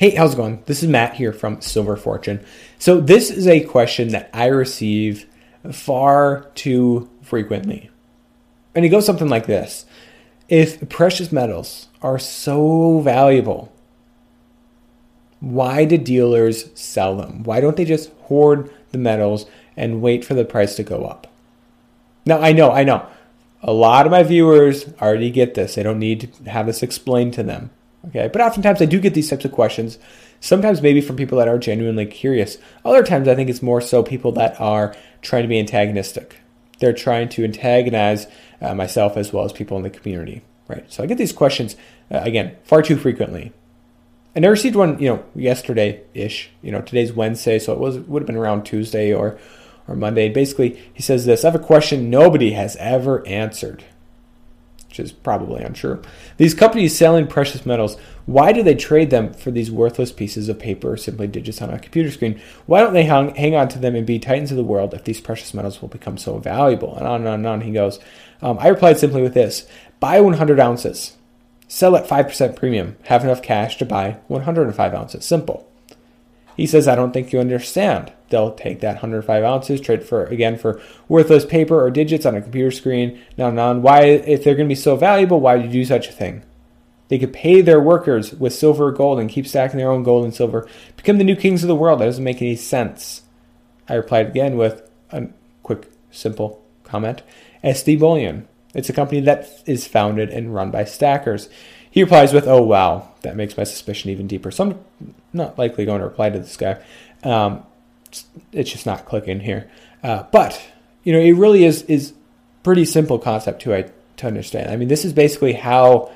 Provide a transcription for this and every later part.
Hey, how's it going? This is Matt here from Silver Fortune. So this is a question that I receive far too frequently. And it goes something like this. If precious metals are so valuable, why do dealers sell them? Why don't they just hoard the metals and wait for the price to go up? Now, I know. A lot of my viewers already get this. They don't need to have this explained to them. Okay, but oftentimes I do get these types of questions, sometimes maybe from people that are genuinely curious. Other times I think it's more so people that are trying to be antagonistic. They're trying to antagonize myself as well as people in the community, right? So I get these questions, again, far too frequently. And I received one, yesterday-ish. Today's Wednesday, so it would have been around Tuesday or Monday. And basically, he says this, I have a question nobody has ever answered. Which is probably untrue. These companies selling precious metals, why do they trade them for these worthless pieces of paper or simply digits on a computer screen? Why don't they hang on to them and be titans of the world if these precious metals will become so valuable? And on he goes. I replied simply with this. Buy 100 ounces. Sell at 5% premium. Have enough cash to buy 105 ounces. Simple. He says, I don't think you understand. They'll take that 105 ounces, trade for worthless paper or digits on a computer screen. Why, if they're going to be so valuable, why do you do such a thing? They could pay their workers with silver or gold and keep stacking their own gold and silver. Become the new kings of the world. That doesn't make any sense. I replied again with a quick, simple comment. SD Bullion. It's a company that is founded and run by stackers. He replies with, oh, wow, that makes my suspicion even deeper. So I'm not likely going to reply to this guy. It's just not clicking here. But it really is pretty simple concept to understand. I mean, this is basically how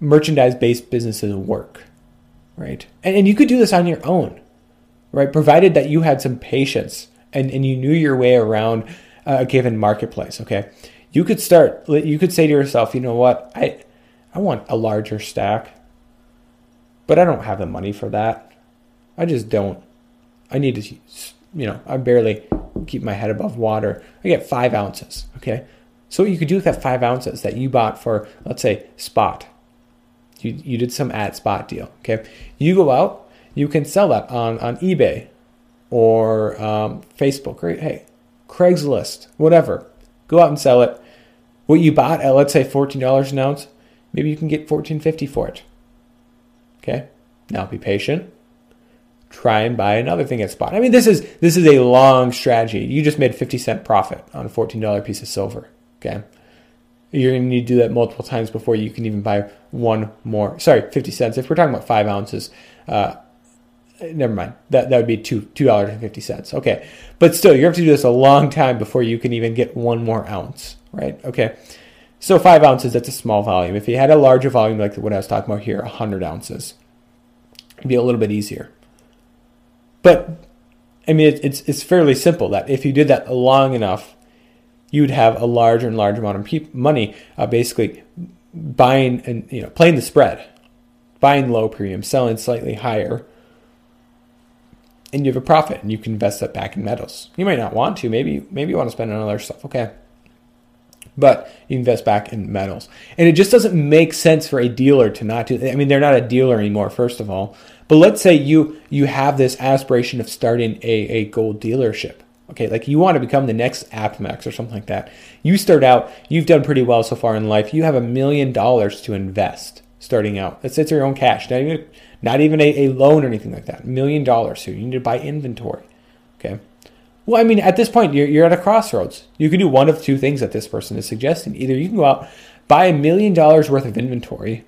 merchandise-based businesses work, right? And you could do this on your own, right? Provided that you had some patience and you knew your way around a given marketplace, okay? You could say to yourself, you know what? I want a larger stack, but I don't have the money for that. I just don't. I need to, I barely keep my head above water. I get 5 ounces, okay? So what you could do with that 5 ounces that you bought for, let's say, spot. You did some at spot deal, okay? You go out, you can sell that on eBay or Facebook or, hey, Craigslist, whatever. Go out and sell it. What you bought at, let's say, $14 an ounce, maybe you can get $14.50 for it. Okay? Now be patient. Try and buy another thing at spot. I mean, this is a long strategy. You just made 50-cent profit on a $14 piece of silver. Okay? You're going to need to do that multiple times before you can even buy one more. Sorry, 50 cents. If we're talking about 5 ounces, never mind. That would be $2.50. Okay. But still, you have to do this a long time before you can even get one more ounce, right? Okay. So 5 ounces, that's a small volume. If you had a larger volume like what I was talking about here, 100 ounces, it'd be a little bit easier. But, I mean, it's fairly simple that if you did that long enough, you'd have a larger and larger amount of money basically buying and, playing the spread, buying low premium, selling slightly higher, and you have a profit, and you can invest that back in metals. You might not want to. Maybe you want to spend on other stuff. Okay. But you invest back in metals. And it just doesn't make sense for a dealer to not do that. I mean, they're not a dealer anymore, first of all. But let's say you have this aspiration of starting a gold dealership. Okay, like you want to become the next AptMax or something like that. You start out, you've done pretty well so far in life. You have $1 million to invest starting out. It's your own cash. Not even a loan or anything like that. $1 million. So you need to buy inventory. Okay. Well, I mean, at this point, you're at a crossroads. You can do one of two things that this person is suggesting. Either you can go out, buy $1 million worth of inventory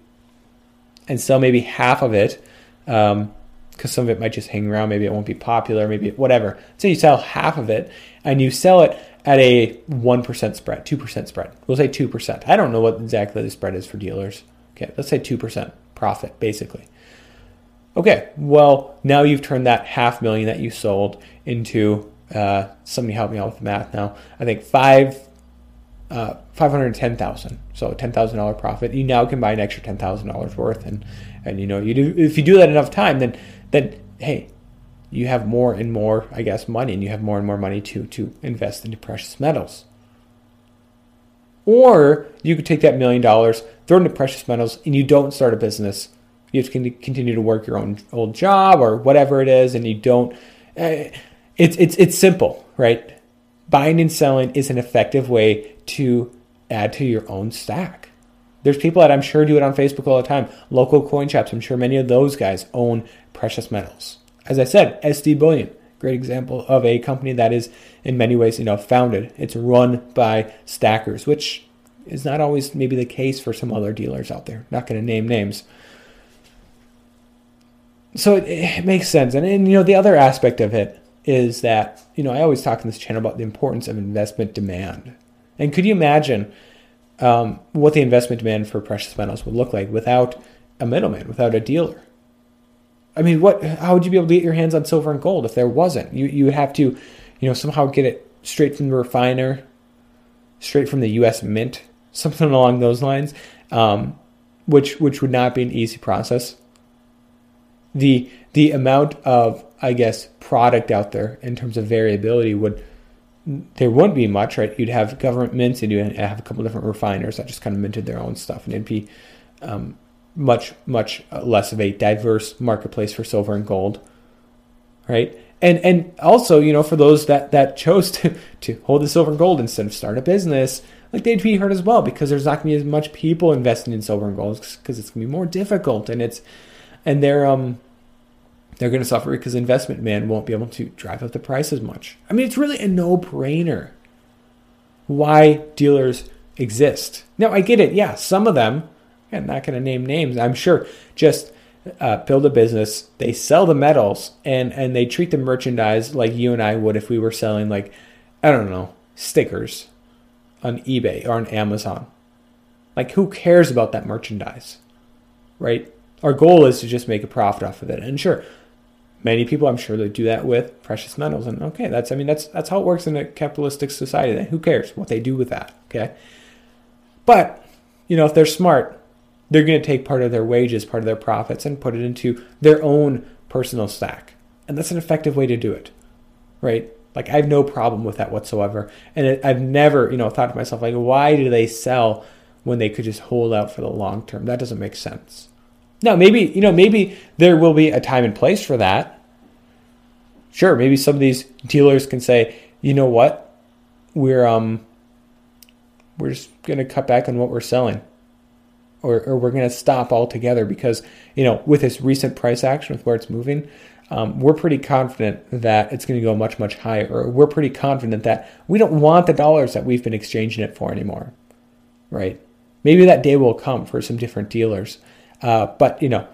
and sell maybe half of it because some of it might just hang around. Maybe it won't be popular. Maybe whatever. So you sell half of it and you sell it at a 1% spread, 2% spread. We'll say 2%. I don't know what exactly the spread is for dealers. Okay, let's say 2% profit, basically. Okay, well, now you've turned that $500,000 that you sold into, somebody help me out with the math now, I think $510,000, so a $10,000 profit. You now can buy an extra $10,000 worth, and you know, you do, if you do that enough time, then hey, you have more and more, I guess, money, and you have more and more money to invest into precious metals. Or you could take that $1 million, throw it into precious metals, and you don't start a business. You have to continue to work your own old job or whatever it is, and you don't. It's simple, right? Buying and selling is an effective way to add to your own stack. There's people that I'm sure do it on Facebook all the time. Local coin shops, I'm sure many of those guys own precious metals. As I said, SD Bullion, great example of a company that is in many ways, you know, founded. It's run by stackers, which is not always maybe the case for some other dealers out there. Not going to name names. So it makes sense. And you know, the other aspect of it is that, you know, I always talk on this channel about the importance of investment demand. And could you imagine what the investment demand for precious metals would look like without a middleman, without a dealer? I mean, how would you be able to get your hands on silver and gold if there wasn't? You have to, you know, somehow get it straight from the refiner, straight from the U.S. Mint, something along those lines, which would not be an easy process. The amount of, I guess, product out there in terms of variability wouldn't be much, right? You'd have government mints and you'd have a couple different refiners that just kind of minted their own stuff, and it'd be much less of a diverse marketplace for silver and gold, right? And also, you know, for those that chose to hold the silver and gold instead of start a business, like, they'd be hurt as well, because there's not going to be as much people investing in silver and gold because it's going to be more difficult, and they're going to suffer because investment man won't be able to drive up the price as much. I mean, it's really a no-brainer why dealers exist. Now, I get it. Yeah, some of them, I'm not going to name names, I'm sure, just build a business. They sell the metals, and they treat the merchandise like you and I would if we were selling, like, I don't know, stickers on eBay or on Amazon. Like, who cares about that merchandise, right? Our goal is to just make a profit off of it. And sure, many people, I'm sure, they do that with precious metals. And okay, that's how it works in a capitalistic society. Then who cares what they do with that? Okay. But, you know, if they're smart, they're going to take part of their wages, part of their profits, and put it into their own personal stack. And that's an effective way to do it, right? Like, I have no problem with that whatsoever. And I've never, you know, thought to myself, like, why do they sell when they could just hold out for the long term? That doesn't make sense. Now, maybe there will be a time and place for that. Sure, maybe some of these dealers can say, you know what, we're just going to cut back on what we're selling, or we're going to stop altogether because, you know, with this recent price action, with where it's moving, we're pretty confident that it's going to go much, much higher. Or we're pretty confident that we don't want the dollars that we've been exchanging it for anymore, right? Maybe that day will come for some different dealers. But, you know,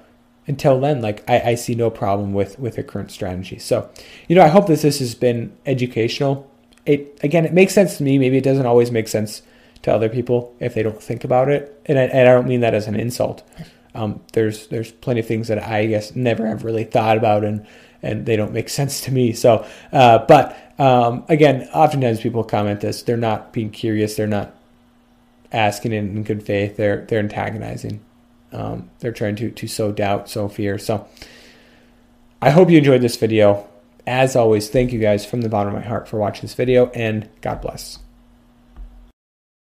until then, like, I see no problem with their current strategy. So, you know, I hope that this has been educational. It makes sense to me. Maybe it doesn't always make sense to other people if they don't think about it. And I don't mean that as an insult. There's plenty of things that I guess never have really thought about, and they don't make sense to me. So, but again, oftentimes people comment this. They're not being curious. They're not asking in good faith. They're antagonizing. They're trying to sow doubt, sow fear. So I hope you enjoyed this video. As always, thank you guys from the bottom of my heart for watching this video, and God bless.